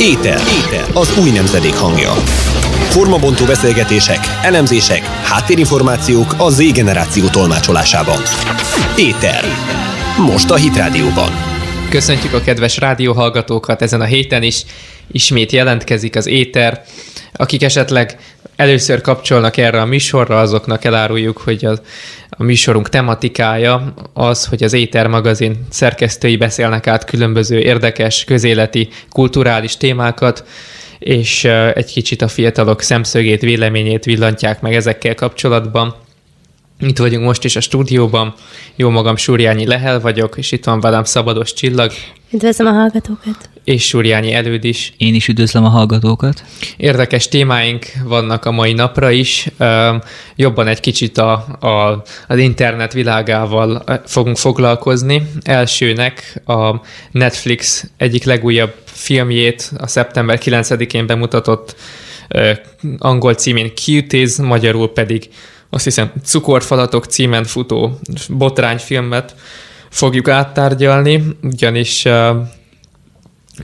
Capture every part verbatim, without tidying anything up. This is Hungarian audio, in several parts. Éter. Éter, az új nemzedék hangja. Formabontó beszélgetések, elemzések, háttérinformációk a Z generáció tolmácsolásában. Éter, most a Hit Rádióban. Köszöntjük a kedves rádióhallgatókat ezen a héten is. Ismét jelentkezik az Éter. Akik esetleg először kapcsolnak erre a műsorra, azoknak eláruljuk, hogy a, a műsorunk tematikája az, hogy az Éter magazin szerkesztői beszélnek át különböző érdekes, közéleti, kulturális témákat, és egy kicsit a fiatalok szemszögét, véleményét villantják meg ezekkel kapcsolatban. Itt vagyunk most is a stúdióban. Jó magam, Surjányi Lehel vagyok, és itt van velem Szabados Csillag. Üdvözlöm a hallgatókat. És Surányi Előd is. Én is üdvözlöm a hallgatókat. Érdekes témáink vannak a mai napra is. Jobban egy kicsit a, a, az internet világával fogunk foglalkozni. Elsőnek a Netflix egyik legújabb filmjét, a szeptember kilencedikén bemutatott angol címén Cuties, magyarul pedig azt hiszem Cukorfalatok címen futó botrányfilmet fogjuk áttárgyalni, ugyanis uh,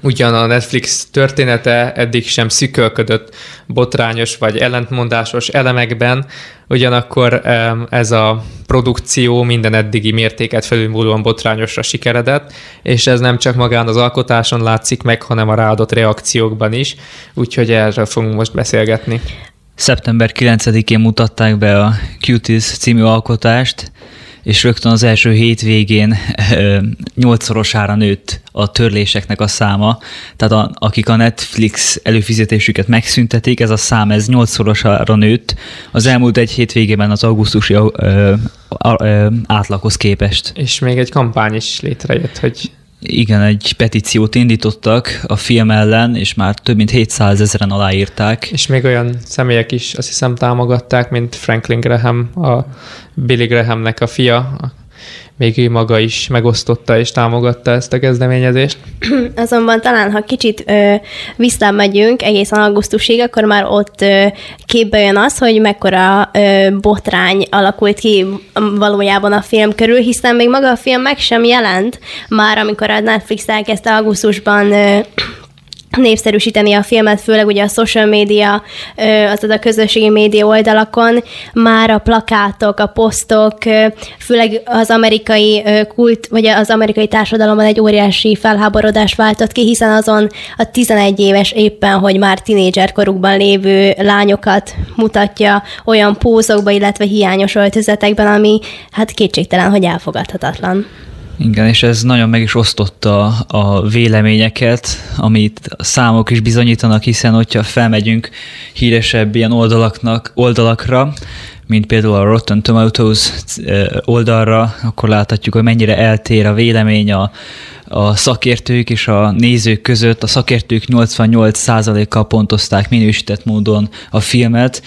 ugyan a Netflix története eddig sem szükölködött botrányos vagy ellentmondásos elemekben, ugyanakkor um, ez a produkció minden eddigi mértéket felülmúlóan botrányosra sikeredett, és ez nem csak magán az alkotáson látszik meg, hanem a ráadott reakciókban is, úgyhogy erről fogunk most beszélgetni. szeptember kilencedikén mutatták be a Cuties című alkotást, és rögtön az első hétvégén nyolcszorosára nőtt a törléseknek a száma. Tehát a, akik a Netflix előfizetésüket megszüntetik, ez a szám, ez nyolcszorosára nőtt az elmúlt egy hétvégében az augusztusi ö, ö, ö, átlaghoz képest. És még egy kampány is létrejött, hogy... Igen, egy petíciót indítottak a film ellen, és már több mint hétszázezren aláírták. És még olyan személyek is azt hiszem támogatták, mint Franklin Graham, a Billy Grahamnek a fia. Még ő maga is megosztotta és támogatta ezt a kezdeményezést. Azonban talán, ha kicsit ö, visszamegyünk egészen augusztusig, akkor már ott ö, képbe jön az, hogy mekkora ö, botrány alakult ki valójában a film körül, hiszen még maga a film meg sem jelent már, amikor a Netflix elkezdte augusztusban ö, népszerűsíteni a filmet, főleg ugye a social media, azaz a közösségi média oldalakon, már a plakátok, a posztok, főleg az amerikai kult, vagy az amerikai társadalomban egy óriási felháborodást váltott ki, hiszen azon a tizenegy éves éppen, hogy már tinédzserkorukban lévő lányokat mutatja olyan pózokba, illetve hiányos öltözetekben, ami hát kétségtelen, hogy elfogadhatatlan. Igen, és ez nagyon meg is osztotta a véleményeket, amit a számok is bizonyítanak, hiszen hogyha felmegyünk híresebb ilyen oldalaknak, oldalakra, mint például a Rotten Tomatoes oldalra, akkor láthatjuk, hogy mennyire eltér a vélemény a, a szakértők és a nézők között. A szakértők nyolcvannyolc százalékkal pontozták minősített módon a filmet,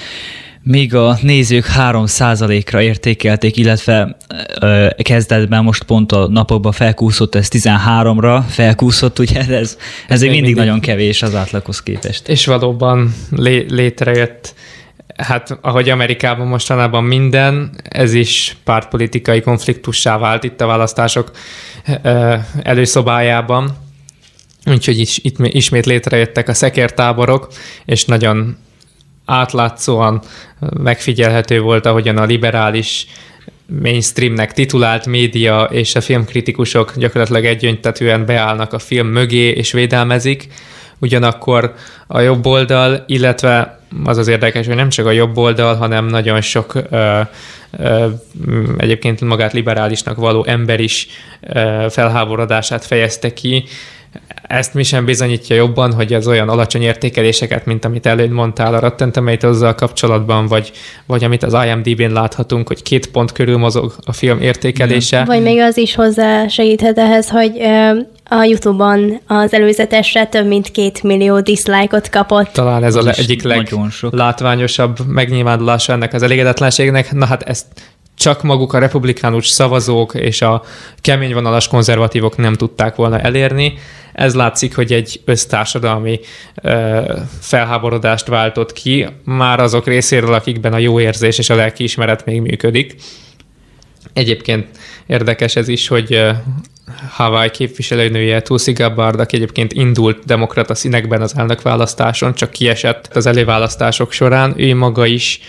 míg a nézők három százalékra értékelték, illetve ö, kezdetben most pont a napokban felkúszott, ez tizenháromra felkúszott, ugye ez, ez, ez még mindig, mindig nagyon kevés az átlaghoz képest. És valóban lé- létrejött, hát ahogy Amerikában mostanában minden, ez is pártpolitikai konfliktussá vált itt a választások ö, előszobájában, úgyhogy is, itt ismét létrejöttek a szekértáborok, és nagyon átlátszóan megfigyelhető volt, ahogyan a liberális mainstreamnek titulált média és a filmkritikusok gyakorlatilag egyöntetűen beállnak a film mögé és védelmezik. Ugyanakkor a jobb oldal, illetve az az érdekes, hogy nem csak a jobb oldal, hanem nagyon sok ö, ö, egyébként magát liberálisnak való ember is ö, felháborodását fejezte ki. Ezt mi sem bizonyítja jobban, hogy az olyan alacsony értékeléseket, mint amit előbb mondtál a Rotten Tomatoes-zal kapcsolatban, vagy, vagy amit az I M D B-n láthatunk, hogy két pont körül mozog a film értékelése. Vagy még az is hozzá segíthet ehhez, hogy a YouTube-on az előzetesre több mint két millió dislike-ot kapott. Talán ez az egyik leglátványosabb megnyilvánulása ennek az elégedetlenségnek. Na hát ezt csak maguk a republikánus szavazók és a keményvonalas konzervatívok nem tudták volna elérni. Ez látszik, hogy egy össztársadalmi ö, felháborodást váltott ki, már azok részéről, akikben a jó érzés és a lelkiismeret még működik. Egyébként érdekes ez is, hogy ö, Hawaii képviselőnője, Tulsi Gabbard, aki egyébként indult demokrata színekben az elnökválasztáson, csak kiesett az előválasztások során. Ő maga is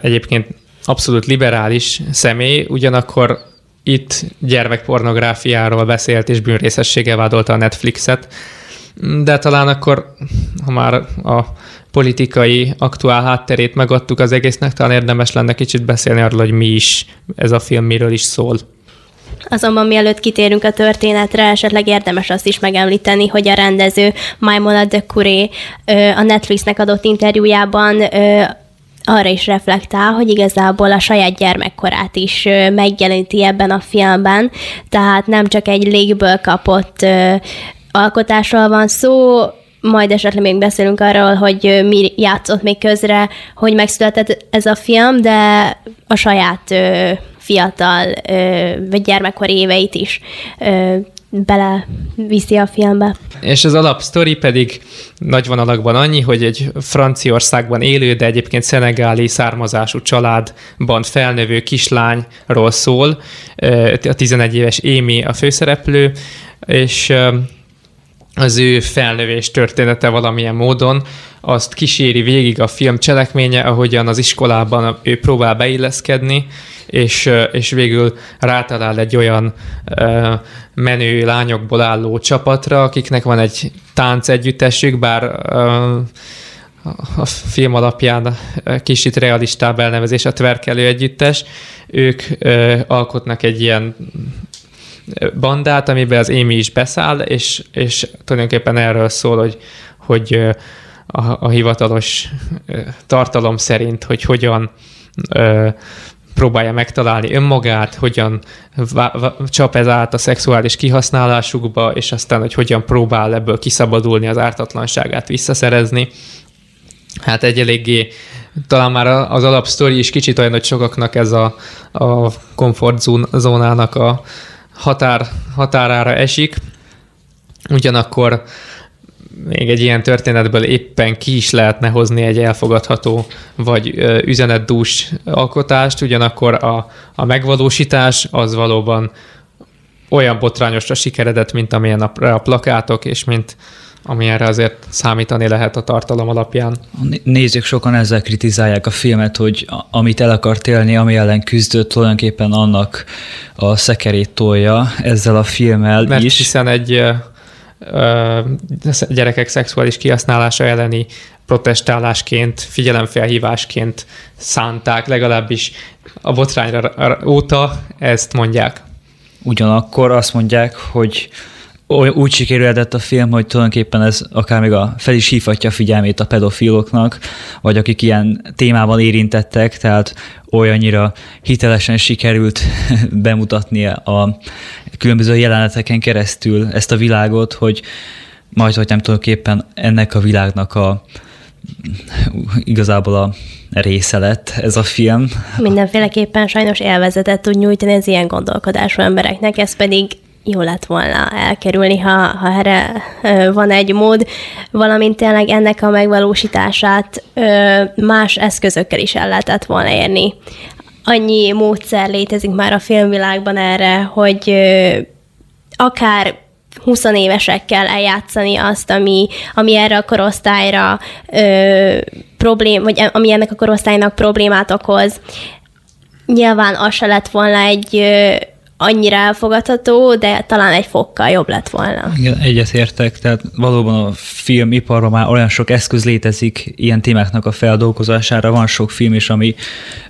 egyébként abszolút liberális személy, ugyanakkor itt gyermekpornográfiáról beszélt és bűnrészességgel vádolta a Netflixet, de talán akkor, ha már a politikai aktuál hátterét megadtuk az egésznek, talán érdemes lenne kicsit beszélni arról, hogy mi is ez a film, miről is szól. Azonban mielőtt kitérünk a történetre, esetleg érdemes azt is megemlíteni, hogy a rendező Maimola de Curé a Netflixnek adott interjújában arra is reflektál, hogy igazából a saját gyermekkorát is megjeleníti ebben a filmben, tehát nem csak egy légből kapott alkotásról van szó, majd esetleg még beszélünk arról, hogy mi játszott még közre, hogy megszületett ez a film, de a saját fiatal vagy gyermekkori éveit is beleviszi a filmbe. És az alapsztori pedig nagy vonalakban annyi, hogy egy Franciaországban élő, de egyébként szenegáli származású családban felnövő kislányról szól. A tizenegy éves Émi a főszereplő, és az ő felnövés története valamilyen módon azt kíséri végig a film cselekménye, ahogyan az iskolában ő próbál beilleszkedni, és, és végül rátalál egy olyan ö, menő lányokból álló csapatra, akiknek van egy tánc együttesük, bár ö, a film alapján kicsit realistább elnevezés a twerkelő együttes. Ők ö, alkotnak egy ilyen bandát, amiben az Émi is beszáll, és, és tulajdonképpen erről szól, hogy, hogy a, a hivatalos tartalom szerint, hogy hogyan ö, próbálja megtalálni önmagát, hogyan vá- vá- csap ez át a szexuális kihasználásukba, és aztán, hogy hogyan próbál ebből kiszabadulni, az ártatlanságát visszaszerezni. Hát egy eléggé, talán már az alapsztori is kicsit olyan, hogy sokaknak ez a, a komfortzónának a határ, határára esik. Ugyanakkor még egy ilyen történetből éppen ki is lehetne hozni egy elfogadható vagy üzenetdús alkotást, ugyanakkor a, a megvalósítás az valóban olyan botrányosra sikeredett, mint amilyen a, a plakátok, és mint amilyenre azért számítani lehet a tartalom alapján. Nézzük, sokan ezzel kritizálják a filmet, hogy amit el akart élni, ami ellen küzdött, tulajdonképpen annak a szekerét tolja ezzel a filmmel Mert is. Hiszen egy gyerekek szexuális kihasználása elleni protestálásként, figyelemfelhívásként szánták, legalábbis a botrányra óta ezt mondják. Ugyanakkor azt mondják, hogy úgy sikerülhetett a film, hogy tulajdonképpen ez akár még a, fel is hívhatja a figyelmét a pedofiloknak, vagy akik ilyen témában érintettek, tehát olyannyira hitelesen sikerült bemutatni a különböző jeleneteken keresztül ezt a világot, hogy majd, hogy nem tulajdonképpen ennek a világnak a igazából a része lett ez a film. Mindenféleképpen sajnos élvezetet tud nyújtani az ilyen gondolkodású embereknek, ez pedig jó lett volna elkerülni, ha, ha erre van egy mód, valamint tényleg ennek a megvalósítását más eszközökkel is el lehetett volna érni. Annyi módszer létezik már a filmvilágban erre, hogy akár húsz évesekkel eljátszani azt, ami, ami erre a korosztályra problém, vagy ami ennek a korosztálynak problémát okoz. Nyilván az se lett volna egy annyira elfogadható, de talán egy fokkal jobb lett volna. Igen, egyetértek, tehát valóban a filmiparban már olyan sok eszköz létezik ilyen témáknak a feldolgozására, van sok film is, ami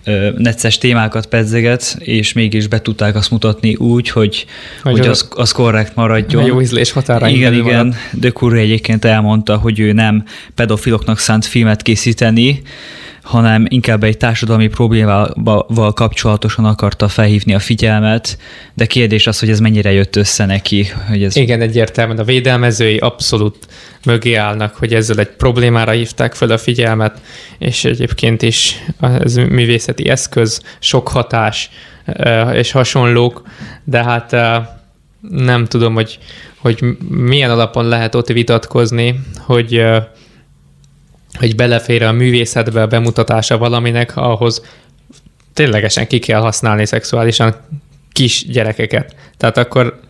ö, necces témákat pedzeget, és mégis be tudták azt mutatni úgy, hogy, hogy az, az korrekt maradjon. A jó ízlés határa. Igen, igen, de Curé egyébként elmondta, hogy ő nem pedofiloknak szánt filmet készíteni, hanem inkább egy társadalmi problémával kapcsolatosan akarta felhívni a figyelmet, de kérdés az, hogy ez mennyire jött össze neki. Hogy ez... Igen, egyértelműen a védelmezői abszolút mögé állnak, hogy ezzel egy problémára hívták fel a figyelmet, és egyébként is ez művészeti eszköz, sok hatás és hasonlók, de hát nem tudom, hogy, hogy milyen alapon lehet ott vitatkozni, hogy hogy belefér a művészetbe a bemutatása valaminek, ahhoz ténylegesen ki kell használni szexuálisan kis gyerekeket. Tehát akkor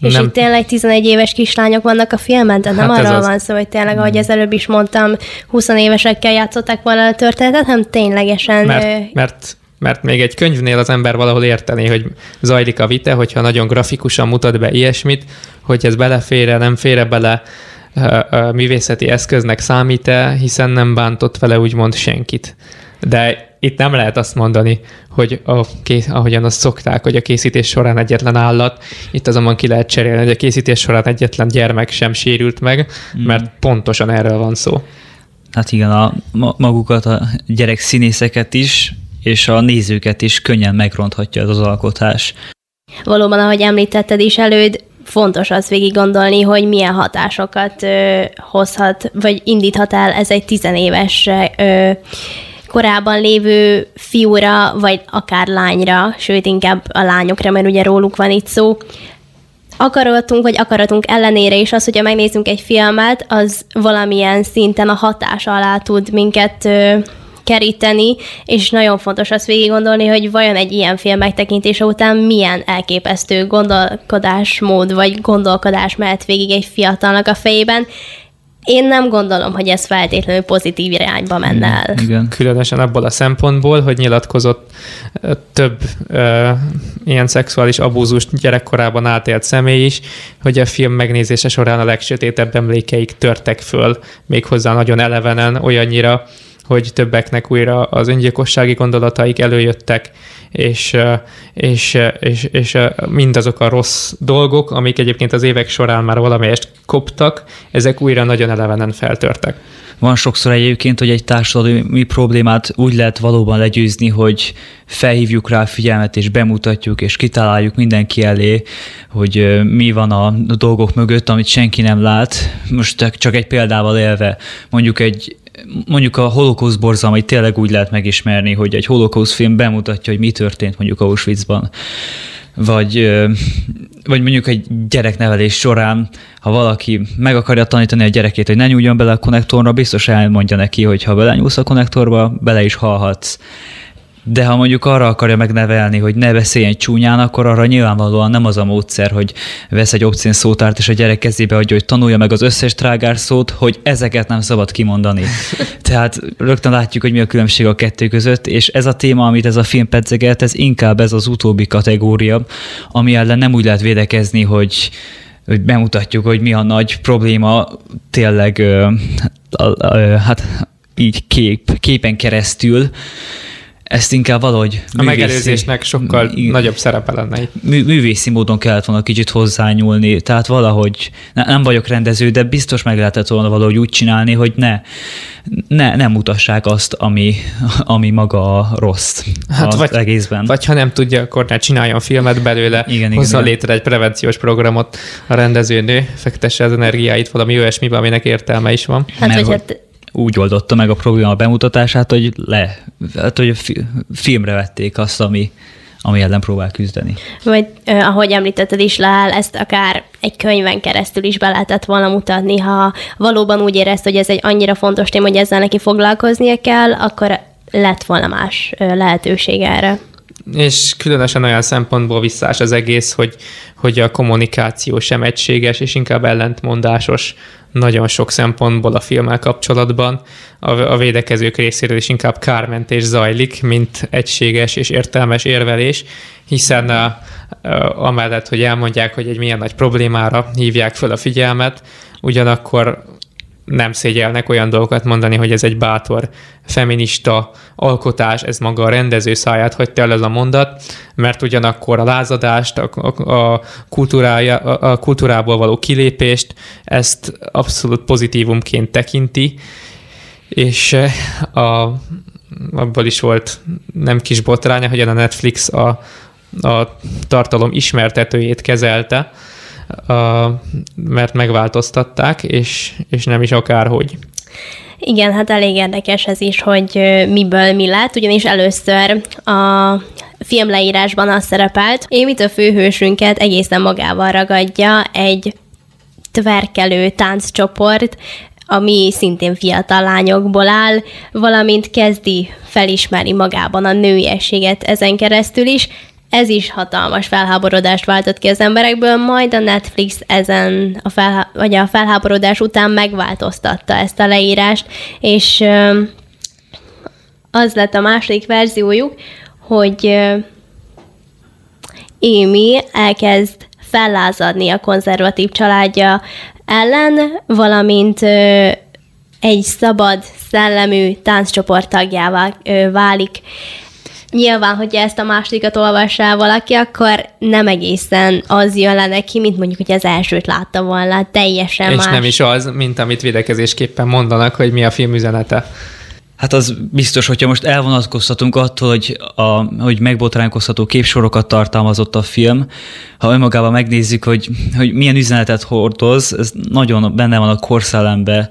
És nem. Itt tényleg tizenegy éves kislányok vannak a filmben, de nem hát arról az... van szó, hogy tényleg, ahogy az előbb is mondtam, húsz évesekkel játszották volna a történetet, hanem ténylegesen... Mert, mert, mert még egy könyvnél az ember valahol értené, hogy zajlik a vita, hogyha nagyon grafikusan mutat be ilyesmit, hogy ez belefér-e, nem fér-e bele, művészeti eszköznek számít-e, hiszen nem bántott vele úgymond senkit. De itt nem lehet azt mondani, hogy a, ahogyan azt szokták, hogy a készítés során egyetlen állat, itt azonban ki lehet cserélni, hogy a készítés során egyetlen gyermek sem sérült meg, mert pontosan erről van szó. Hát igen, a, magukat, a gyerekszínészeket is, és a nézőket is könnyen megronthatja ez az alkotás. Valóban, ahogy említetted is Előd, fontos az végig gondolni, hogy milyen hatásokat ö, hozhat, vagy indíthat el ez egy tizenéves ö, korában lévő fiúra, vagy akár lányra, sőt inkább a lányokra, mert ugye róluk van itt szó. Akaratunk, vagy akaratunk ellenére is az, hogyha megnézzünk egy filmet, az valamilyen szinten a hatás alá tud minket ö, keríteni, és nagyon fontos azt végig gondolni, hogy vajon egy ilyen film megtekintése után milyen elképesztő gondolkodásmód, vagy gondolkodás mehet végig egy fiatalnak a fejében. Én nem gondolom, hogy ez feltétlenül pozitív irányba menne el. Igen. Különösen abból a szempontból, hogy nyilatkozott több ö, ilyen szexuális abúzust gyerekkorában átélt személy is, hogy a film megnézése során a legsötétebb emlékeik törtek föl, méghozzá nagyon elevenen, olyannyira, hogy többeknek újra az öngyilkossági gondolataik előjöttek, és, és, és, és mindazok a rossz dolgok, amik egyébként az évek során már valamelyest koptak, ezek újra nagyon elevenen feltörtek. Van sokszor egyébként, hogy egy társadalmi problémát úgy lehet valóban legyőzni, hogy felhívjuk rá a figyelmet, és bemutatjuk, és kitáláljuk mindenki elé, hogy mi van a dolgok mögött, amit senki nem lát. Most csak egy példával élve, mondjuk egy mondjuk a holokausz borzalmait tényleg úgy lehet megismerni, hogy egy holokausz film bemutatja, hogy mi történt mondjuk Auschwitzban. Vagy, vagy mondjuk egy gyereknevelés során, ha valaki meg akarja tanítani a gyerekét, hogy ne nyúljon bele a konnektorba, biztos elmondja neki, hogy ha belenyúlsz a konnektorba, bele is halhatsz. De ha mondjuk arra akarja megnevelni, hogy ne beszéljen csúnyán, akkor arra nyilvánvalóan nem az a módszer, hogy vesz egy obszén szótárt, és a gyerek kezébe adja, hogy tanulja meg az összes trágár szót, hogy ezeket nem szabad kimondani. Tehát rögtön látjuk, hogy mi a különbség a kettő között, és ez a téma, amit ez a film pedzegelt, ez inkább ez az utóbbi kategória, ami ellen nem úgy lehet védekezni, hogy, hogy bemutatjuk, hogy mi a nagy probléma tényleg ö, ö, ö, hát így kép, képen keresztül. Ezt inkább valahogy művészi, a megelőzésnek sokkal mű, nagyobb szerepe lenne itt. Mű, művészi módon kellett volna kicsit hozzányúlni, tehát valahogy, nem vagyok rendező, de biztos meg lehetett volna valahogy úgy csinálni, hogy ne, ne, ne mutassák azt, ami, ami maga a rossz hát az vagy, egészben. Vagy ha nem tudja, akkor ne csináljon filmet belőle, igen, hozzá igen, létre egy prevenciós programot a rendezőnő, fektesse az energiáit valami olyasmiben, aminek értelme is van. Hát, nem, hogy hát úgy oldotta meg a probléma bemutatását, hogy le, hát, hogy filmre vették azt, ami, ami ellen próbál küzdeni. Vagy eh, ahogy említetted is, Lehel, ezt akár egy könyven keresztül is be lehetett volna mutatni, ha valóban úgy érezt, hogy ez egy annyira fontos téma, hogy ezzel neki foglalkoznia kell, akkor lett volna más lehetőség erre. És különösen olyan szempontból visszás az egész, hogy, hogy a kommunikáció sem egységes, és inkább ellentmondásos nagyon sok szempontból a filmmel kapcsolatban. A, a védekezők részéről is inkább kármentés zajlik, mint egységes és értelmes érvelés, hiszen a, a, amellett, hogy elmondják, hogy egy milyen nagy problémára hívják fel a figyelmet, ugyanakkor nem szégyelnek olyan dolgokat mondani, hogy ez egy bátor feminista alkotás, ez maga a rendező száját hagyta el ez a mondat, mert ugyanakkor a lázadást, a, a, kultúrája, a kultúrából való kilépést ezt abszolút pozitívumként tekinti, és a, abból is volt nem kis botránya, hogy a Netflix a, a tartalom ismertetőjét kezelte, Uh, mert megváltoztatták, és, és nem is akárhogy. Igen, hát elég érdekes ez is, hogy miből mi lett, ugyanis először a filmleírásban az szerepelt, Émit a főhősünket egészen magával ragadja egy tverkelő tánccsoport, ami szintén fiatal lányokból áll, valamint kezdi felismerni magában a nőiességet ezen keresztül is. Ez is hatalmas felháborodást váltott ki az emberekből, majd a Netflix ezen a, felhá- vagy a felháborodás után megváltoztatta ezt a leírást, és az lett a második verziójuk, hogy Émi elkezd fellázadni a konzervatív családja ellen, valamint egy szabad szellemű tánccsoport tagjává válik. Nyilván, hogyha ezt a másodikat olvassál valaki, akkor nem egészen az jön le neki, mint mondjuk, hogy az elsőt látta volna, teljesen és más. És nem is az, mint amit védekezésképpen mondanak, hogy mi a film üzenete. Hát az biztos, hogyha most elvonatkoztatunk attól, hogy, a, hogy megbotránkoztató képsorokat tartalmazott a film, ha önmagában megnézzük, hogy, hogy milyen üzenetet hordoz, ez nagyon benne van a korszellemben,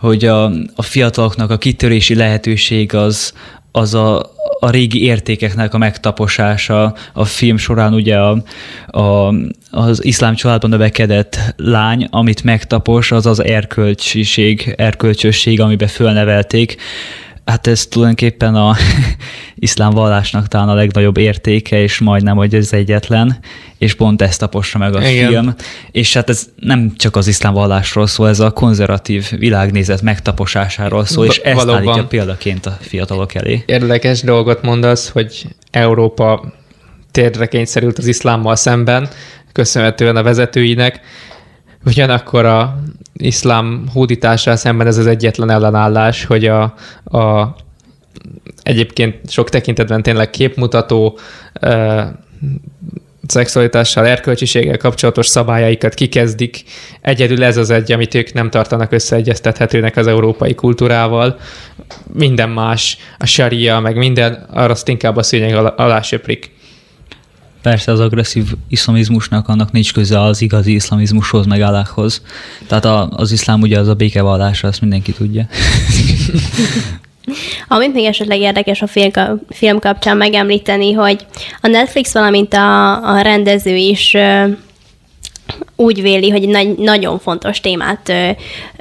hogy a, a fiataloknak a kitörési lehetőség az, az a, a régi értékeknek a megtaposása. A film során ugye a, a, az iszlám családban növekedett lány, amit megtapos, az az erkölcsiség, erkölcsösség, amiben fölnevelték. Hát ez tulajdonképpen az iszlám vallásnak talán a legnagyobb értéke, és majdnem, hogy ez egyetlen, és pont ezt tapossa meg a Igen. film. És hát ez nem csak az iszlám vallásról szól, ez a konzervatív világnézet megtaposásáról szól, és ezt Valóban. állítja példaként a fiatalok elé. Érdekes dolgot mondasz, hogy Európa térdre kényszerült az iszlámmal szemben, köszönhetően a vezetőinek, ugyanakkor a iszlám hódítással szemben ez az egyetlen ellenállás, hogy a, a egyébként sok tekintetben tényleg képmutató ö, szexualitással, erkölcsiséggel kapcsolatos szabályaikat kikezdik. Egyedül ez az egy, amit ők nem tartanak összeegyeztethetőnek az európai kultúrával. Minden más, a saria, meg minden, arra azt inkább a szőnyeg alá söprik. Persze az agresszív iszlamizmusnak annak nincs köze az igazi iszlamizmushoz, meg Allahhoz. Tehát a, az iszlám ugye az a békevallása, azt mindenki tudja. Amit még esetleg érdekes a film kapcsán megemlíteni, hogy a Netflix, valamint a, a rendező is ö, úgy véli, hogy nagy, nagyon fontos témát, ö,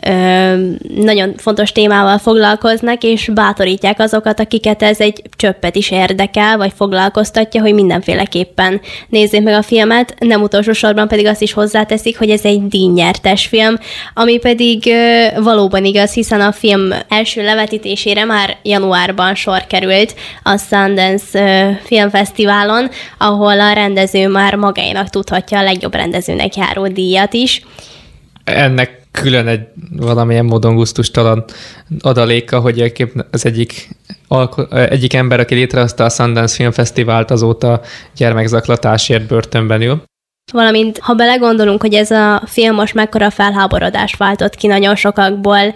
ö, nagyon fontos témával foglalkoznak, és bátorítják azokat, akiket ez egy csöppet is érdekel, vagy foglalkoztatja, hogy mindenféleképpen nézzék meg a filmet, nem utolsó sorban pedig azt is hozzáteszik, hogy ez egy díjnyertes film, ami pedig ö, valóban igaz, hiszen a film első levetítésére már januárban sor került a Sundance Filmfesztiválon, ahol a rendező már magáinak tudhatja a legjobb rendezőnek járó díjat is. Ennek külön egy valamilyen módon gusztustalan adaléka, hogy az egyik, egyik ember, aki létrehozta a Sundance Filmfesztivált, azóta gyermekzaklatásért börtönben ül. Valamint, ha belegondolunk, hogy ez a film most mekkora felháborodást váltott ki nagyon sokakból,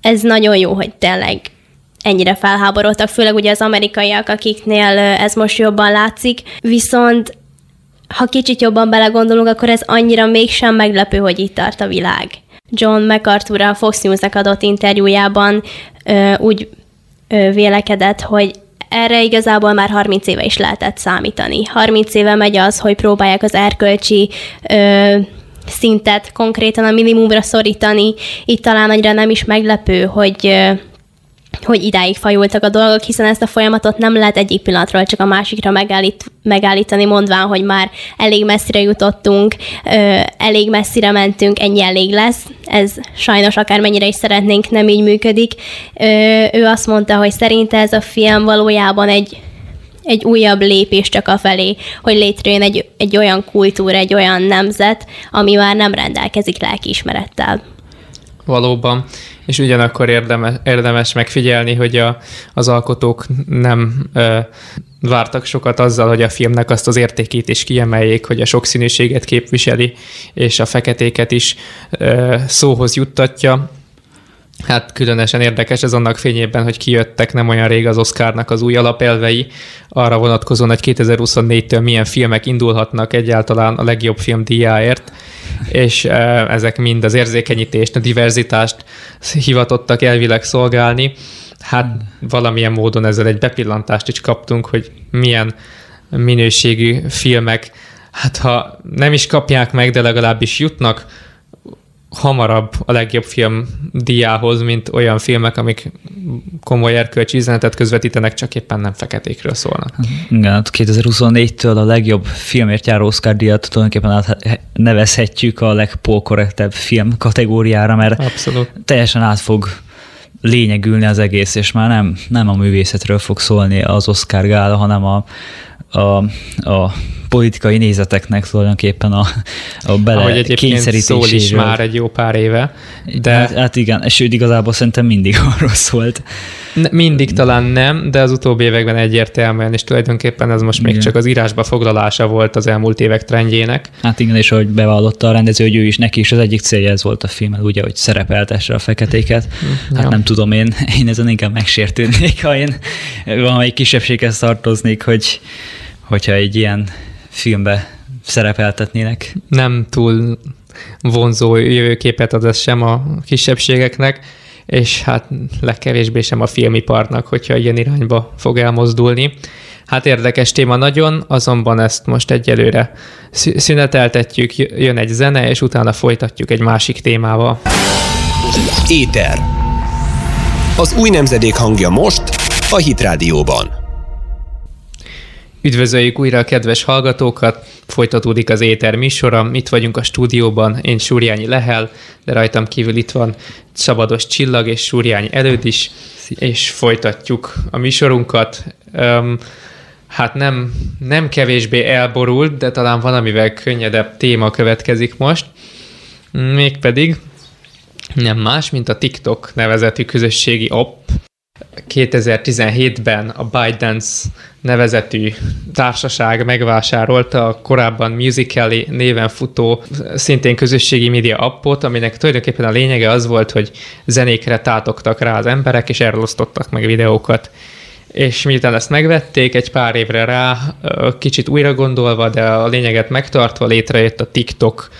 ez nagyon jó, hogy tényleg ennyire felháborodtak, főleg ugye az amerikaiak, akiknél ez most jobban látszik, viszont ha kicsit jobban belegondolunk, akkor ez annyira mégsem meglepő, hogy itt tart a világ. John MacArthur a Fox News-nak adott interjújában ö, úgy ö, vélekedett, hogy erre igazából már harminc éve is lehetett számítani. harminc éve megy az, hogy próbálják az erkölcsi ö, szintet konkrétan a minimumra szorítani. Itt talán annyira nem is meglepő, hogy... Ö, hogy idáig fajultak a dolgok, hiszen ezt a folyamatot nem lehet egyik pillanatról csak a másikra megállít, megállítani, mondván, hogy már elég messzire jutottunk, ö, elég messzire mentünk, ennyi elég lesz. Ez sajnos akármennyire is szeretnénk, nem így működik. Ö, ő azt mondta, hogy szerinte ez a film valójában egy, egy újabb lépés csak afelé, hogy létrejön egy, egy olyan kultúra, egy olyan nemzet, ami már nem rendelkezik lelkiismerettel. Valóban. És ugyanakkor érdemes, érdemes megfigyelni, hogy a, az alkotók nem ö, vártak sokat azzal, hogy a filmnek azt az értékét is kiemeljék, hogy a sokszínűséget képviseli, és a feketéket is ö, szóhoz juttatja. Hát különösen érdekes ez annak fényében, hogy kijöttek nem olyan rég az Oscarnak az új alapelvei, arra vonatkozóan, hogy kétezer-huszonnégytől milyen filmek indulhatnak egyáltalán a legjobb film díjáért, és ezek mind az érzékenyítést, a diverzitást hivatottak elvileg szolgálni. Hát valamilyen módon ezzel egy bepillantást is kaptunk, hogy milyen minőségű filmek, hát ha nem is kapják meg, de legalábbis jutnak hamarabb a legjobb film díjához, mint olyan filmek, amik komoly erkölcsi üzenetet közvetítenek, csak éppen nem feketékről szólnak. Igen, kétezer-huszonnégytől a legjobb filmért járó Oscar-díjat tulajdonképpen át nevezhetjük a legpolkorrektebb film kategóriára, mert abszolút teljesen át fog lényegülni az egész, és már nem, nem a művészetről fog szólni az Oscar-gála, hanem a, a, a politikai nézeteknek tulajdonképpen a, a bele kényszerítéséről. Szól is már egy jó pár éve. De... Hát, hát igen, sőt igazából szerintem mindig arról szólt. Mindig talán nem, de az utóbbi években egyértelműen, és tulajdonképpen ez most még igen. csak az írásba foglalása volt az elmúlt évek trendjének. Hát igen, és ahogy bevallotta a rendező, hogy ő is, neki is az egyik célja ez volt a filmen, ugye, hogy szerepeltesse a feketéket. Hát ja. nem tudom, én, én ezen inkább megsértődnék, ha én valamelyik kisebbséghez tartoznék, hogy, hogyha egy ilyen filmbe szerepeltetnének. Nem túl vonzó jövőképet ad ez sem a kisebbségeknek, és hát legkevésbé sem a filmiparnak, hogyha ilyen irányba fog elmozdulni. Hát érdekes téma nagyon, azonban ezt most egyelőre szüneteltetjük, jön egy zene, és utána folytatjuk egy másik témával. Éter. Az új nemzedék hangja most a Hit Rádióban. Üdvözöljük újra a kedves hallgatókat, folytatódik az Éter műsora, itt vagyunk a stúdióban, én Surjányi Lehel, de rajtam kívül itt van Szabados Csillag és Surányi Előd is, és folytatjuk a műsorunkat. Um, hát nem, nem kevésbé elborult, de talán valamivel könnyedebb téma következik most, mégpedig nem más, mint a TikTok nevezetű közösségi app. kétezer-tizenhétben a ByteDance nevezetű társaság megvásárolta a korábban Musical.ly néven futó szintén közösségi média appot, aminek tulajdonképpen a lényege az volt, hogy zenékre tátogtak rá az emberek, és elosztottak meg videókat. És miután ezt megvették, egy pár évre rá, kicsit újra gondolva, de a lényeget megtartva létrejött a TikTok,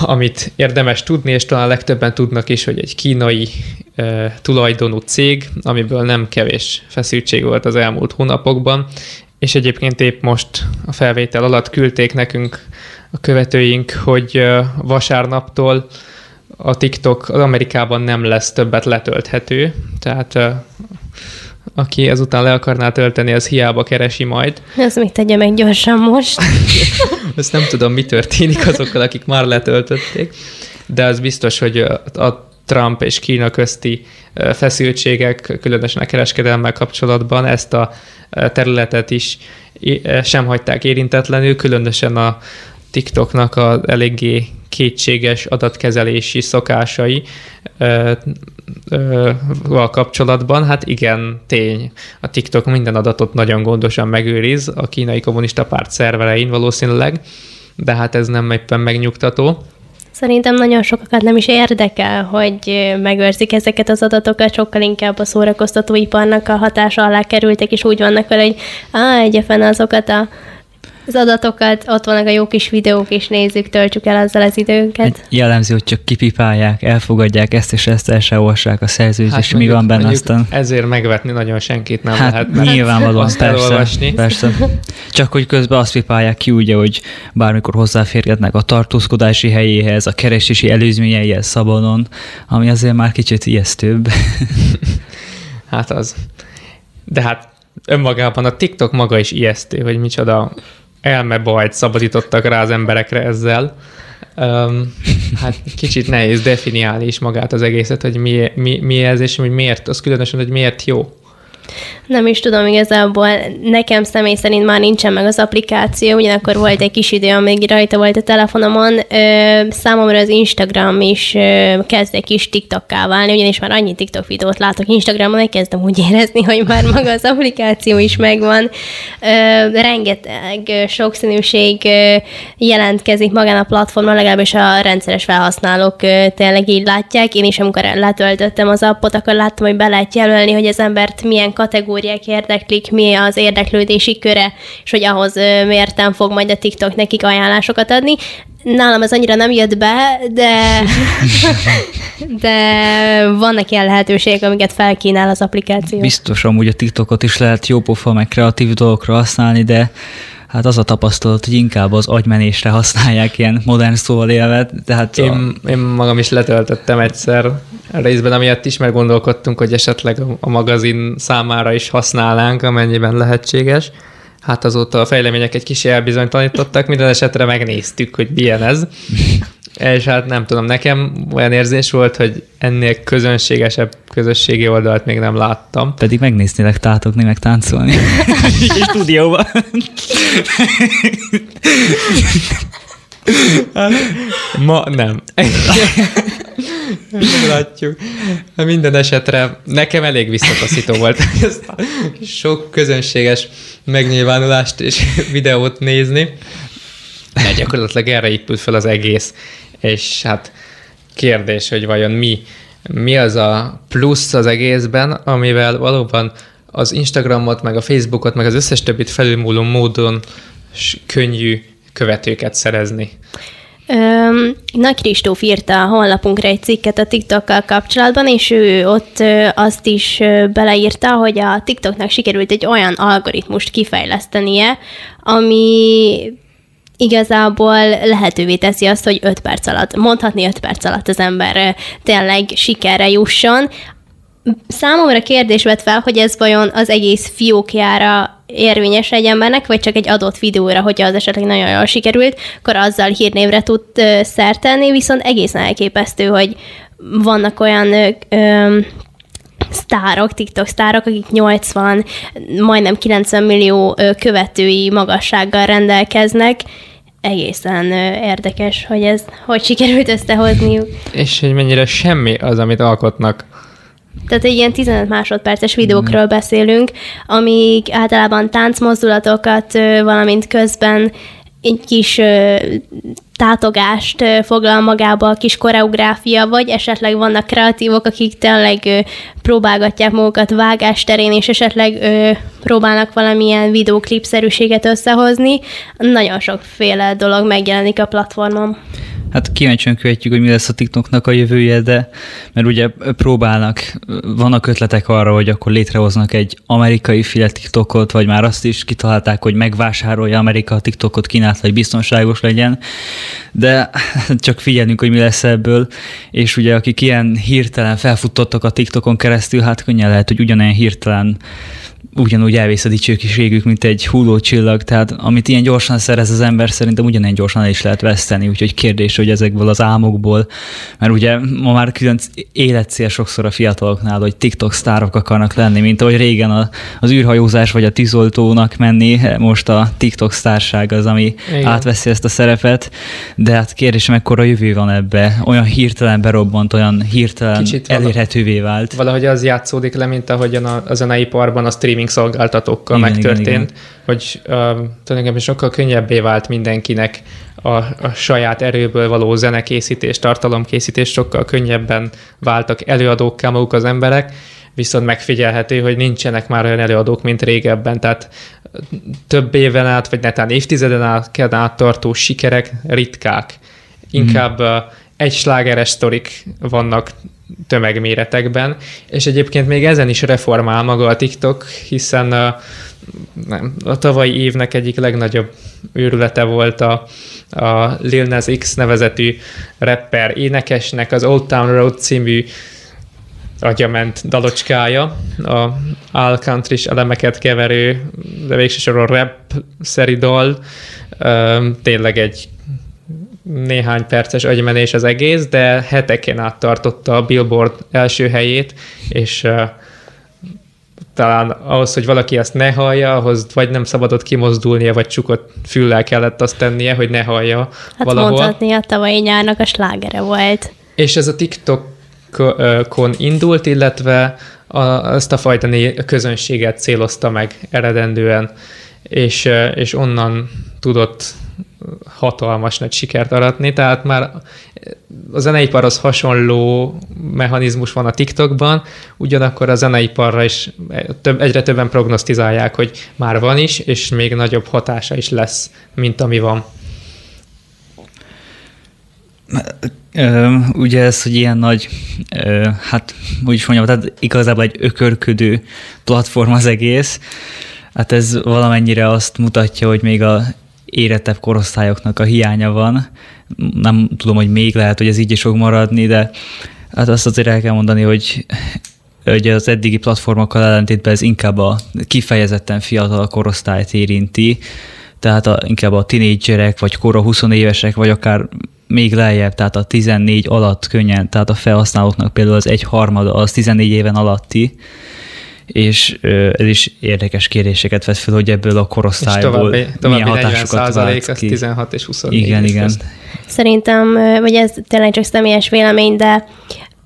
amit érdemes tudni, és talán legtöbben tudnak is, hogy egy kínai e, tulajdonú cég, amiből nem kevés feszültség volt az elmúlt hónapokban, és egyébként épp most a felvétel alatt küldték nekünk a követőink, hogy e, vasárnaptól a TikTok az Amerikában nem lesz többet letölthető, tehát e, aki ezután le akarná tölteni, az hiába keresi majd. Ezt még tegye meg gyorsan most. Ezt nem tudom, mi történik azokkal, akik már letöltötték, de az biztos, hogy a Trump és Kína közti feszültségek, különösen a kereskedelemmel kapcsolatban ezt a területet is sem hagyták érintetlenül, különösen a TikToknak az eléggé kétséges adatkezelési szokásai ö, ö, val kapcsolatban. Hát igen, tény. A TikTok minden adatot nagyon gondosan megőriz a kínai kommunista párt szerverein valószínűleg, de hát ez nem éppen megnyugtató. Szerintem nagyon sokakat nem is érdekel, hogy megőrzik ezeket az adatokat, sokkal inkább a szórakoztatóiparnak a hatása alá kerültek, és úgy vannak vele, hogy áh, egyébként azokat a az adatokat, ott vannak a jó kis videók, és nézzük, töltsük el azzal az időnket. Jellemző, hogy csak kipipálják, elfogadják ezt, és ezt el se olvassák a szerződést, hát és mondjuk, mi van benne aztán. Ezért megvetni nagyon senkit nem hát lehet. Hát nyilvánvalóan, azt persze, persze. Csak hogy közben azt pipálják ki, ugye, hogy bármikor hozzáférhetnek a tartózkodási helyéhez, a keresési előzményeihez szabadon, ami azért már kicsit ijesztőbb. Hát az. De hát önmagában a TikTok maga is ijesztő, hogy micsoda elmebajt szabadítottak rá az emberekre ezzel. Um, hát kicsit nehéz definiálni is magát az egészet, hogy mi, mi, mi ez, és hogy miért, az különösen, hogy miért jó. Nem is tudom igazából, nekem személy szerint már nincsen meg az applikáció, ugyanakkor volt egy kis idő, amíg rajta volt a telefonomon. Számomra az Instagram is kezd egy kis TikTokká válni, ugyanis már annyi TikTok videót látok Instagramon, hogy kezdem úgy érezni, hogy már maga az applikáció is megvan. Rengeteg sokszínűség jelentkezik magán a platformon, legalábbis a rendszeres felhasználók tényleg így látják. Én is, amikor letöltöttem az appot, akkor láttam, hogy be lehet jelölni, hogy az embert milyen kategóriák érdeklik, mi az érdeklődési köre, és hogy ahhoz mérten fog majd a TikTok nekik ajánlásokat adni. Nálam ez annyira nem jött be, de, de vannak ilyen lehetőségek, amiket felkínál az applikáció. Biztos amúgy a TikTokot is lehet jópofa, meg kreatív dolgokra használni, de hát az a tapasztalat, hogy inkább az agymenésre használják ilyen modern szóval élve. Tehát én, a... én magam is letöltöttem egyszer részben, amiatt is, mert gondolkodtunk, hogy esetleg a magazin számára is használnánk, amennyiben lehetséges. Hát azóta a fejlemények egy kicsit elbizonytalanítottak, minden esetre megnéztük, hogy milyen ez. És hát nem tudom, nekem olyan érzés volt, hogy ennél közönségesebb közösségi oldalt még nem láttam. Pedig megnéznélek tátogni, meg táncolni. És stúdióban. Hát, ma nem. Látjuk. Minden esetre nekem elég visszataszító volt ezt a sok közönséges megnyilvánulást és videót nézni. De gyakorlatilag erre épült fel az egész. És hát kérdés, hogy vajon mi, mi az a plusz az egészben, amivel valóban az Instagramot, meg a Facebookot, meg az összes többit felülmúló módon könnyű követőket szerezni. Öm, Nagy Kristóf írta a honlapunkra egy cikket a TikTokkal kapcsolatban, és ő ott azt is beleírta, hogy a TikToknak sikerült egy olyan algoritmust kifejlesztenie, ami... igazából lehetővé teszi azt, hogy öt perc alatt, mondhatni öt perc alatt az ember tényleg sikerre jusson. Számomra kérdés vett fel, hogy ez vajon az egész fiókjára érvényes egy embernek, vagy csak egy adott videóra, hogyha az esetleg nagyon jól sikerült, akkor azzal hírnévre tud szert tenni, viszont egészen elképesztő, hogy vannak olyan... Ö, sztárok, TikTok sztárok, akik nyolcvan, majdnem kilencven millió követői magassággal rendelkeznek. Egészen érdekes, hogy ez hogy sikerült összehozniuk. És hogy mennyire semmi az, amit alkotnak. Tehát egy ilyen tizenöt másodperces videókról beszélünk, amik általában táncmozdulatokat, valamint közben egy kis tátogást foglal magába, a kis koreográfia, vagy esetleg vannak kreatívok, akik tényleg próbálgatják magukat vágás terén, és esetleg próbálnak valamilyen videóklipszerűséget összehozni. Nagyon sokféle dolog megjelenik a platformon. Hát kíváncsian követjük, hogy mi lesz a TikToknak a jövője, de mert ugye próbálnak, vannak ötletek arra, hogy akkor létrehoznak egy amerikai féle TikTokot, vagy már azt is kitalálták, hogy megvásárolja Amerika a TikTokot Kínától, hogy biztonságos legyen, de csak figyelünk, hogy mi lesz ebből, és ugye akik ilyen hirtelen felfuttottak a TikTokon keresztül, hát könnyen lehet, hogy ugyanolyan hirtelen ugyanúgy elvész a dicsőségük, mint egy hulló csillag, tehát amit ilyen gyorsan szerez az ember, szerintem ugyanilyen gyorsan el is lehet veszteni, úgyhogy kérdés, hogy ezekből az álmokból, mert ugye ma már külön életcél sokszor a fiataloknál, hogy TikTok sztárok akarnak lenni, mint ahogy régen a, az űrhajózás vagy a tűzoltónak menni, most a TikTok sztárság az, ami igen, átveszi ezt a szerepet, de hát kérdés, mekkora jövő van ebbe, olyan hirtelen berobbant, olyan hirtelen elérhetővé vált. Valahogy az játszódik le, mint ahogyan a, a zeneiparban a streaming szolgáltatókkal igen, megtörtént, igen, igen. Hogy uh, tulajdonképpen sokkal könnyebbé vált mindenkinek a, a saját erőből való zenekészítés, tartalomkészítés, sokkal könnyebben váltak előadókká maguk az emberek, viszont megfigyelhető, hogy nincsenek már olyan előadók, mint régebben, tehát több éven át, vagy netán évtizeden át, át tartó sikerek ritkák. Inkább mm. uh, egy slágeres sztorik vannak tömegméretekben, és egyébként még ezen is reformál maga a TikTok, hiszen a, nem, a tavalyi évnek egyik legnagyobb őrülete volt a, a Lil Nas X nevezetű rapper énekesnek az Old Town Road című agyament dalocskája, a all country-s elemeket keverő, de végső soron rap-szeri dal, tényleg egy néhány perces agymenés az egész, de heteken át tartotta a Billboard első helyét, és uh, talán ahhoz, hogy valaki ezt ne hallja, ahhoz vagy nem szabadott kimozdulnia, vagy csukott füllel kellett azt tennie, hogy ne hallja hát valahol. Hát mondhatni, a tavalyi nyárnak a slágere volt. És ez a TikTokon indult, illetve a, ezt a fajta né- közönséget célozta meg eredendően, és, és onnan tudott hatalmas nagy sikert aratni, tehát már a zeneiparhoz hasonló mechanizmus van a TikTokban, ugyanakkor a zeneiparra is több, egyre többen prognosztizálják, hogy már van is, és még nagyobb hatása is lesz, mint ami van. Ugye ez, hogy ilyen nagy, hát úgy is mondjam, tehát igazából egy ökörködő platform az egész. Hát ez valamennyire azt mutatja, hogy még a érettebb korosztályoknak a hiánya van. Nem tudom, hogy még lehet, hogy ez így is fog maradni, de hát azt azért el kell mondani, hogy, hogy az eddigi platformokkal ellentétben ez inkább a kifejezetten fiatal korosztályt érinti, tehát a, inkább a tinédzserek, vagy kora huszonévesek, vagy akár még lejjebb, tehát a tizennégy alatt könnyen, tehát a felhasználóknak például az egy harmada, az tizennégy éven alatti, és ez is érdekes kérdéseket vett fel, hogy ebből a korosztályból és további, további milyen hatásokat vált ki. tizenhat és huszonnégy Igen, igen. Közt. Szerintem, vagy ez tényleg csak személyes vélemény, de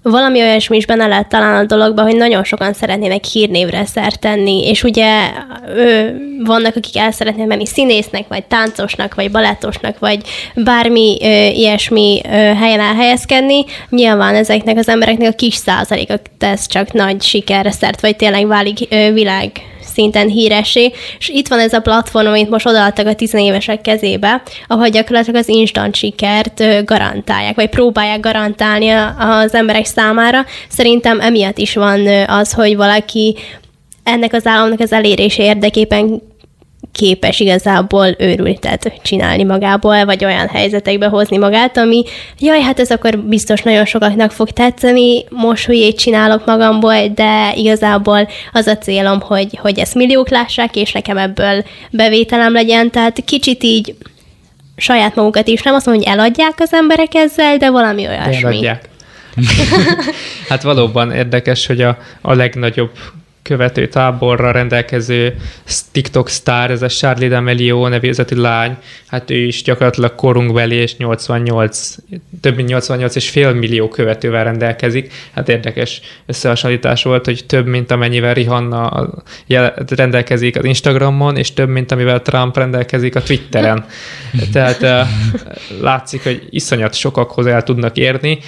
valami olyasmi is benne lehet talán a dologban, hogy nagyon sokan szeretnének hírnévre szert tenni, és ugye ő, vannak, akik el szeretnének menni színésznek, vagy táncosnak, vagy balettosnak, vagy bármi ö, ilyesmi ö, helyen elhelyezkedni. Nyilván ezeknek az embereknek a kis százaléka tesz csak nagy sikerre szert, vagy tényleg válik ö, világ szinten híressé, és itt van ez a platform, amit most odaadtak a tizenévesek kezébe, ahol gyakorlatilag az instant sikert garantálják, vagy próbálják garantálni az emberek számára. Szerintem emiatt is van az, hogy valaki ennek az államnak az elérése érdekében képes igazából őrültet csinálni magából, vagy olyan helyzetekbe hozni magát, ami jaj, hát ez akkor biztos nagyon sokaknak fog tetszeni, most hülyét csinálok magamból, de igazából az a célom, hogy, hogy ezt milliók lássák, és nekem ebből bevételem legyen, tehát kicsit így saját magukat is, nem azt mondom, hogy eladják az emberek ezzel, de valami olyasmi. Eladják. Hát valóban érdekes, hogy a, a legnagyobb követő táborra rendelkező TikTok sztár, ez a Charlie D'Amelio nevezetű lány, hát ő is gyakorlatilag korunkbeli és nyolcvannyolc, több mint nyolcvannyolc és fél millió követővel rendelkezik. Hát érdekes összehasonlítás volt, hogy több, mint amennyivel Rihanna rendelkezik az Instagramon, és több, mint amivel Trump rendelkezik a Twitteren. Tehát látszik, hogy iszonyat sokakhoz el tudnak érni,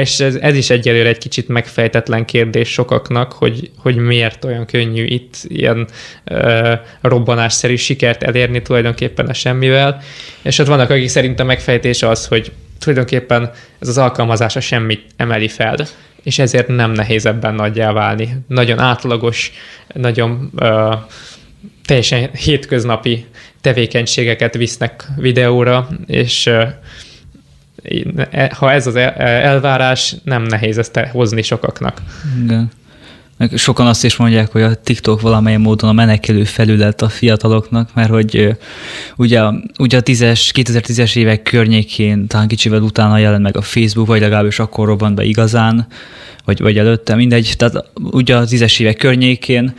és ez, ez is egyelőre egy kicsit megfejtetlen kérdés sokaknak, hogy, hogy miért olyan könnyű itt ilyen ö, robbanásszerű sikert elérni tulajdonképpen a semmivel, és ott vannak, akik szerint a megfejtés az, hogy tulajdonképpen ez az alkalmazása semmit emeli fel, és ezért nem nehéz ebben nagyjá válni. Nagyon átlagos, nagyon ö, teljesen hétköznapi tevékenységeket visznek videóra, és ö, ha ez az elvárás, nem nehéz ezt hozni sokaknak. De. Sokan azt is mondják, hogy a TikTok valamilyen módon a menekülő felület a fiataloknak, mert hogy ugye, ugye a tízes, kétezer-tízes évek környékén, talán kicsivel utána jelent meg a Facebook, vagy legalábbis akkor robbant be igazán, vagy, vagy előtte, mindegy, tehát ugye a tízes évek környékén,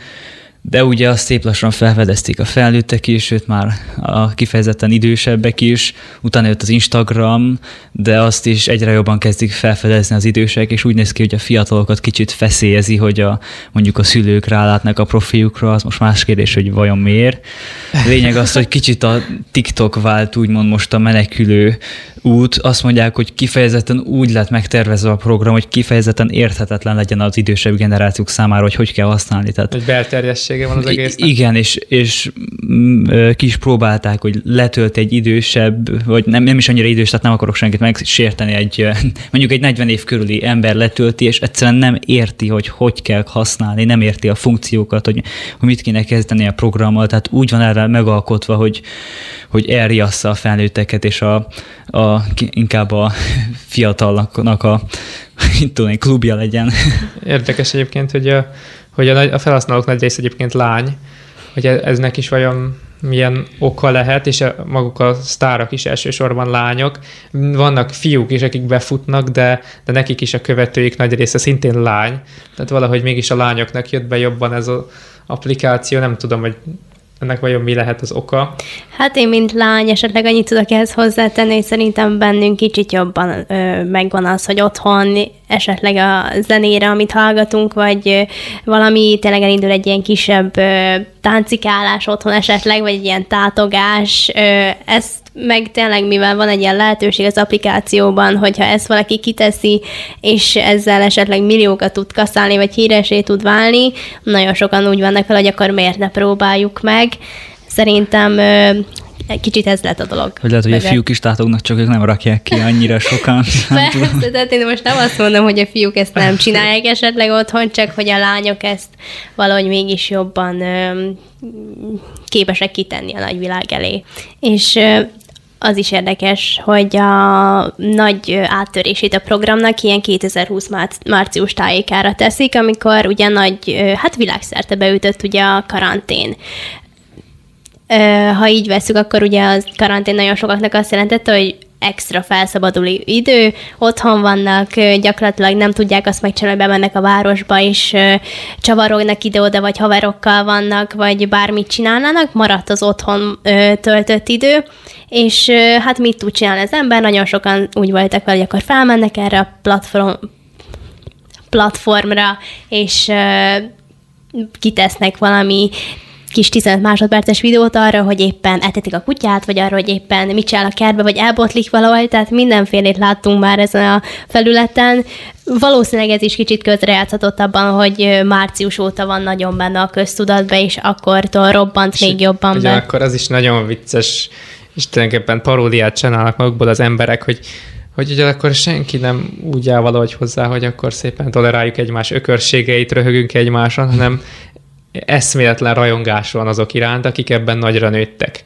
de ugye azt szép lassan felfedezték a felnőttek is, sőt már a kifejezetten idősebbek is, utána jött az Instagram, de azt is egyre jobban kezdik felfedezni az idősek, és úgy néz ki, hogy a fiatalokat kicsit feszélyezi, hogy a, mondjuk a szülők rálátnak a profiukra, az most más kérdés, hogy vajon miért. Lényeg az, hogy kicsit a TikTok vált úgymond most a menekülő út, azt mondják, hogy kifejezetten úgy lett megtervezve a program, hogy kifejezetten érthetetlen legyen az idősebb generációk számára, hogy hogy kell használni. Tehát egy belterjessége van az egésznek. Igen, és, és ki is próbálták, hogy letölt egy idősebb, vagy nem, nem is annyira idős, tehát nem akarok senkit megsérteni, egy, mondjuk egy negyven év körüli ember letölti, és egyszerűen nem érti, hogy hogy kell használni, nem érti a funkciókat, hogy, hogy mit kéne kezdeni a programmal, tehát úgy van erre megalkotva, hogy, hogy elriassza a felnőtteket, és a, a inkább a fiatalnak a tudom, klubja legyen. Érdekes egyébként, hogy a, hogy a, nagy, a felhasználók nagy rész egyébként lány, hogy eznek is vajon milyen oka lehet, és a, maguk a sztárok is elsősorban lányok. Vannak fiúk is, akik befutnak, de, de nekik is a követőik nagy része szintén lány. Tehát valahogy mégis a lányoknak jött be jobban ez az applikáció, nem tudom, hogy ennek vajon mi lehet az oka? Hát én, mint lány, esetleg annyit tudok ehhez hozzátenni, hogy szerintem bennünk kicsit jobban ö, megvan az, hogy otthon esetleg a zenére, amit hallgatunk, vagy ö, valami tényleg elindul egy ilyen kisebb ö, táncikálás otthon esetleg, vagy egy ilyen tátogás. Ö, ezt meg tényleg, mivel van egy ilyen lehetőség az applikációban, hogyha ezt valaki kiteszi, és ezzel esetleg milliókat tud kaszálni, vagy híressé tud válni, nagyon sokan úgy vannak fel, hogy akkor miért ne próbáljuk meg. Szerintem Kicsit ez lett a dolog. Hogy lehet, hogy Meg a fiúk is tátognak, csak ők nem rakják ki annyira sokan. Persze, tehát én most nem azt mondom, hogy a fiúk ezt nem csinálják esetleg otthon, csak hogy a lányok ezt valahogy mégis jobban ö, képesek kitenni a nagyvilág elé. És ö, az is érdekes, hogy a nagy áttörését a programnak ilyen kétezer-húsz március tájékára teszik, amikor ugye nagy, hát világszerte beütött ugye a karantén. Ha így veszük, akkor ugye a karantén nagyon sokaknak azt jelentette, hogy extra felszabadul idő, otthon vannak, gyakorlatilag nem tudják azt megcsinálni, bemennek a városba, és csavarognak ide-oda, vagy haverokkal vannak, vagy bármit csinálnának, maradt az otthon töltött idő, és hát mit tud csinálni az ember? Nagyon sokan úgy voltak vele, hogy akkor felmennek erre a platform, platformra, és kitesznek valami kis tizenöt másodperces videót arra, hogy éppen etetik a kutyát, vagy arra, hogy éppen mit csinál a kertbe, vagy elbotlik valahol, tehát mindenfélét láttunk már ezen a felületen. Valószínűleg ez is kicsit közrejátszhatott abban, hogy március óta van nagyon benne a köztudatban, és akkortól robbant és még jobban be. Akkor az is nagyon vicces, és tulajdonképpen paródiát csinálnak magukból az emberek, hogy hogy ugye akkor senki nem úgy áll valahogy hozzá, hogy akkor szépen toleráljuk egymás ökörségeit, röhögünk egymáson, hanem eszméletlen rajongás van azok iránt, akik ebben nagyra nőttek.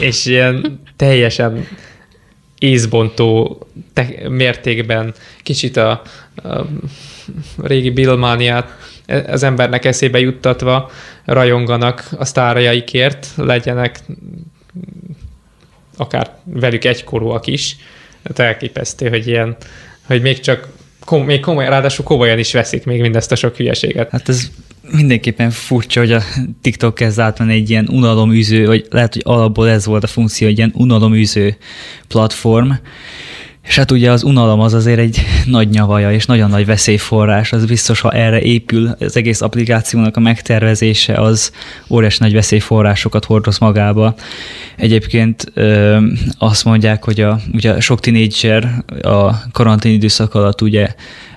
És ilyen teljesen ízbontó te- mértékben kicsit a, a régi Billmániát az embernek eszébe juttatva rajonganak a sztárjaikért, legyenek akár velük egykorúak is. Tehát elképesztő, hogy ilyen, hogy még csak kom- még komoly, ráadásul komolyan is veszik még mindezt a sok hülyeséget. Hát ez mindenképpen furcsa, hogy a TikTok kezd átmenni egy ilyen unaloműző, vagy lehet, hogy alapból ez volt a funkció, egy ilyen unaloműző platform. És hát ugye az unalom az azért egy nagy nyavaja, és nagyon nagy veszélyforrás. Az biztos, ha erre épül az egész applikációnak a megtervezése, az óriási nagy veszélyforrásokat hordoz magába. Egyébként ö, azt mondják, hogy a, ugye a sok tinédzser a karantén időszak alatt ugye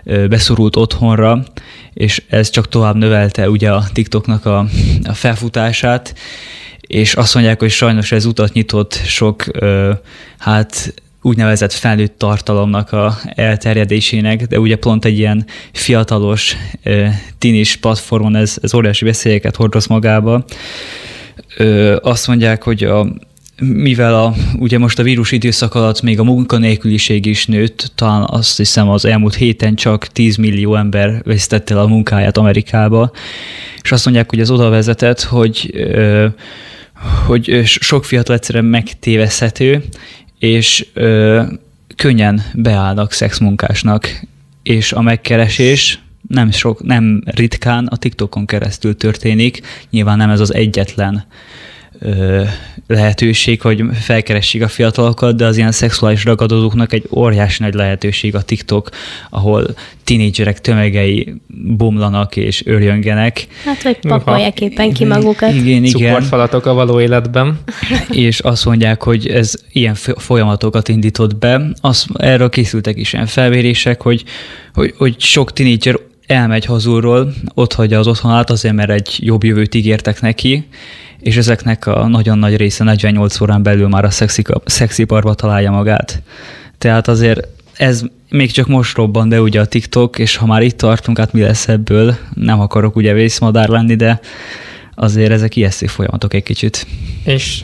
ö, beszorult otthonra, és ez csak tovább növelte ugye a TikToknak a, a felfutását, és azt mondják, hogy sajnos ez utat nyitott sok ö, hát úgynevezett felnőtt tartalomnak a elterjedésének, de ugye pont egy ilyen fiatalos, tinis platformon ez, ez óriási veszélyeket hordoz magába. Azt mondják, hogy a, mivel a, ugye most a vírus időszak alatt még a munkanélküliség is nőtt, talán azt hiszem az elmúlt héten csak tíz millió ember vesztette el a munkáját Amerikába, és azt mondják, hogy ez oda vezetett, hogy, hogy sok fiatal egyszerűen megtéveszhető, és ö, könnyen beállnak szexmunkásnak, és a megkeresés nem, sok, nem ritkán a TikTokon keresztül történik, nyilván nem ez az egyetlen ö, lehetőség, hogy felkeressék a fiatalokat, de az ilyen szexuális ragadozóknak egy óriási nagy lehetőség a TikTok, ahol tínédzserek tömegei bomlanak és örjöngenek. Hát, vagy pakolják éppen ki magukat. Igen, igen. Cukorfalatok a való életben. És azt mondják, hogy ez ilyen folyamatokat indított be. Azt, erről készültek is ilyen felmérések, hogy, hogy, hogy sok tínédzser elmegy hazulról, ott hagyja az otthonát azért, mert egy jobb jövőt ígértek neki, és ezeknek a nagyon nagy része negyvennyolc órán belül már a szexiparba találja magát. Tehát azért ez még csak most robban, de ugye a TikTok, és ha már itt tartunk, hát mi lesz ebből? Nem akarok ugye vészmadár lenni, de azért ezek ijesztő folyamatok egy kicsit. És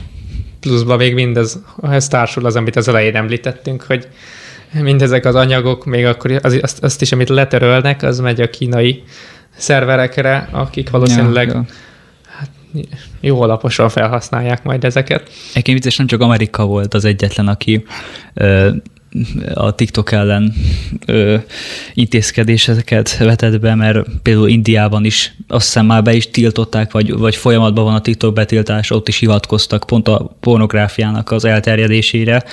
pluszban még mindez, ez társul az, amit az elején említettünk, hogy mindezek az anyagok, még akkor az, azt is, amit letörölnek, az megy a kínai szerverekre, akik valószínűleg... Ja, ja. Jó alaposan felhasználják majd ezeket. Egyébként vicces, nem csak Amerika volt az egyetlen, aki ö, a TikTok ellen ö, intézkedéseket vetett be, mert például Indiában is azt hiszem már be is tiltották, vagy, vagy folyamatban van a TikTok betiltás, ott is hivatkoztak pont a pornográfiának az elterjedésére,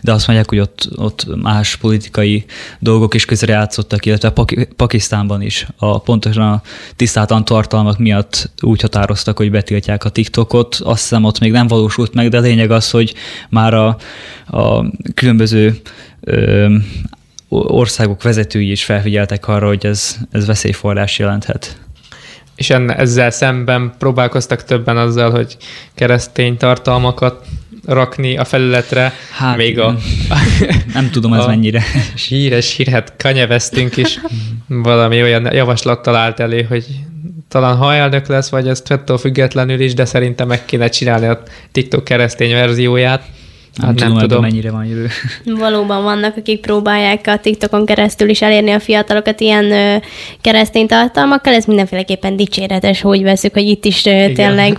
de azt mondják, hogy ott, ott más politikai dolgok is közrejátszottak, illetve Paki- Pakisztánban is a pontosan a tisztátlan tartalmak miatt úgy határoztak, hogy betiltják a TikTokot. Azt hiszem ott még nem valósult meg, de lényeg az, hogy már a, a különböző Ö, országok vezetői is felfigyeltek arra, hogy ez, ez veszélyforrás jelenthet. És enne, ezzel szemben próbálkoztak többen azzal, hogy keresztény tartalmakat rakni a felületre. Hát, még a... nem tudom ez mennyire. Híres hír, hát Kanye Westünk is valami olyan javaslattal állt elő, hogy talán ha elnök lesz, vagy ezt ettől függetlenül is, de szerintem meg kéne csinálni a TikTok keresztény verzióját. Nem, hát tudom, nem tudom, mennyire van jövő. Valóban vannak, akik próbálják a TikTokon keresztül is elérni a fiatalokat ilyen ö, keresztény tartalmakkal. Ez mindenféleképpen dicséretes, hogy veszük, hogy itt is ö, tényleg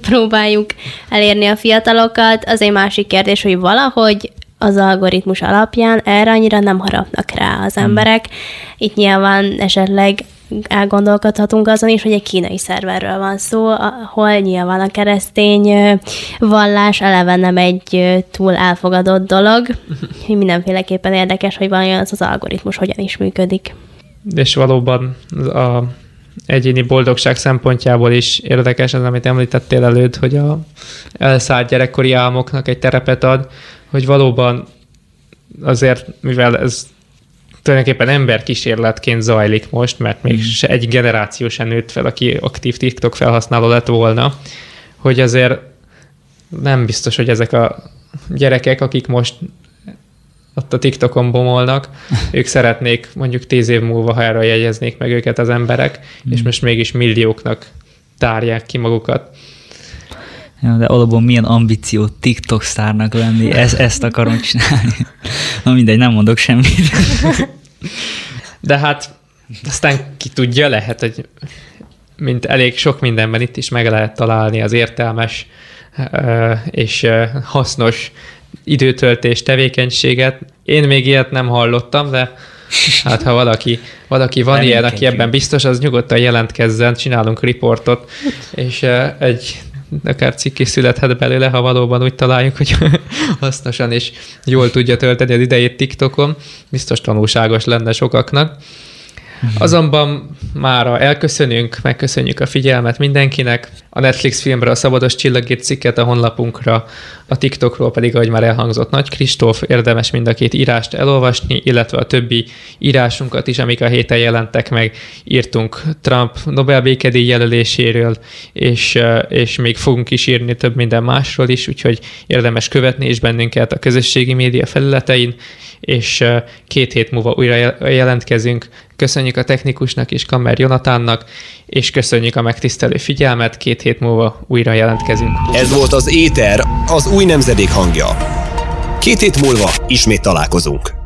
próbáljuk elérni a fiatalokat. Az egy másik kérdés, hogy valahogy az algoritmus alapján erre annyira nem harapnak rá az emberek. Hmm. Itt nyilván esetleg elgondolkodhatunk azon is, hogy egy kínai szerverről van szó, ahol nyilván a keresztény vallás eleve nem egy túl elfogadott dolog. Mindenféleképpen érdekes, hogy vajon az az algoritmus hogyan is működik. És valóban az egyéni boldogság szempontjából is érdekes az, amit említettél előtt, hogy a elszállt gyerekkori álmoknak egy terepet ad, hogy valóban azért, mivel ez tulajdonképpen emberkísérletként zajlik most, mert még se egy generáció sem nőtt fel, aki aktív TikTok felhasználó lett volna, hogy azért nem biztos, hogy ezek a gyerekek, akik most ott a TikTokon bomolnak, ők szeretnék mondjuk tíz év múlva, ha erre jegyeznék meg őket az emberek, mm. és most mégis millióknak tárják ki magukat. Ja, de alapból milyen ambíció TikTok sztárnak lenni, ez, ezt akarom csinálni. Na mindegy, nem mondok semmit. De hát aztán ki tudja, lehet, hogy mint elég sok mindenben itt is meg lehet találni az értelmes és hasznos időtöltés tevékenységet. Én még ilyet nem hallottam, de hát ha valaki, valaki van ilyen, aki ebben biztos, az nyugodtan jelentkezzen, csinálunk riportot, és egy... akár cikk is születhet belőle, ha valóban úgy találjuk, hogy hasznosan és jól tudja tölteni az idejét TikTokon. Biztos tanulságos lenne sokaknak. Azonban mára elköszönünk, megköszönjük a figyelmet mindenkinek. A Netflix filmre, a Szabados Csillagért cikket a honlapunkra, a TikTokról pedig, ahogy már elhangzott, Nagy Kristóf, érdemes mind a két írást elolvasni, illetve a többi írásunkat is, amik a héten jelentek meg. Írtunk Trump Nobel békedíj jelöléséről, és, és még fogunk is írni több minden másról is, úgyhogy érdemes követni is bennünket a közösségi média felületein, és két hét múlva újra jelentkezünk. Köszönjük a technikusnak és Kamer Jonatánnak, és köszönjük a megtisztelő figyelmet, két hét múlva újra jelentkezünk. Ez volt az Éter, az új nemzedék hangja. Két hét múlva ismét találkozunk.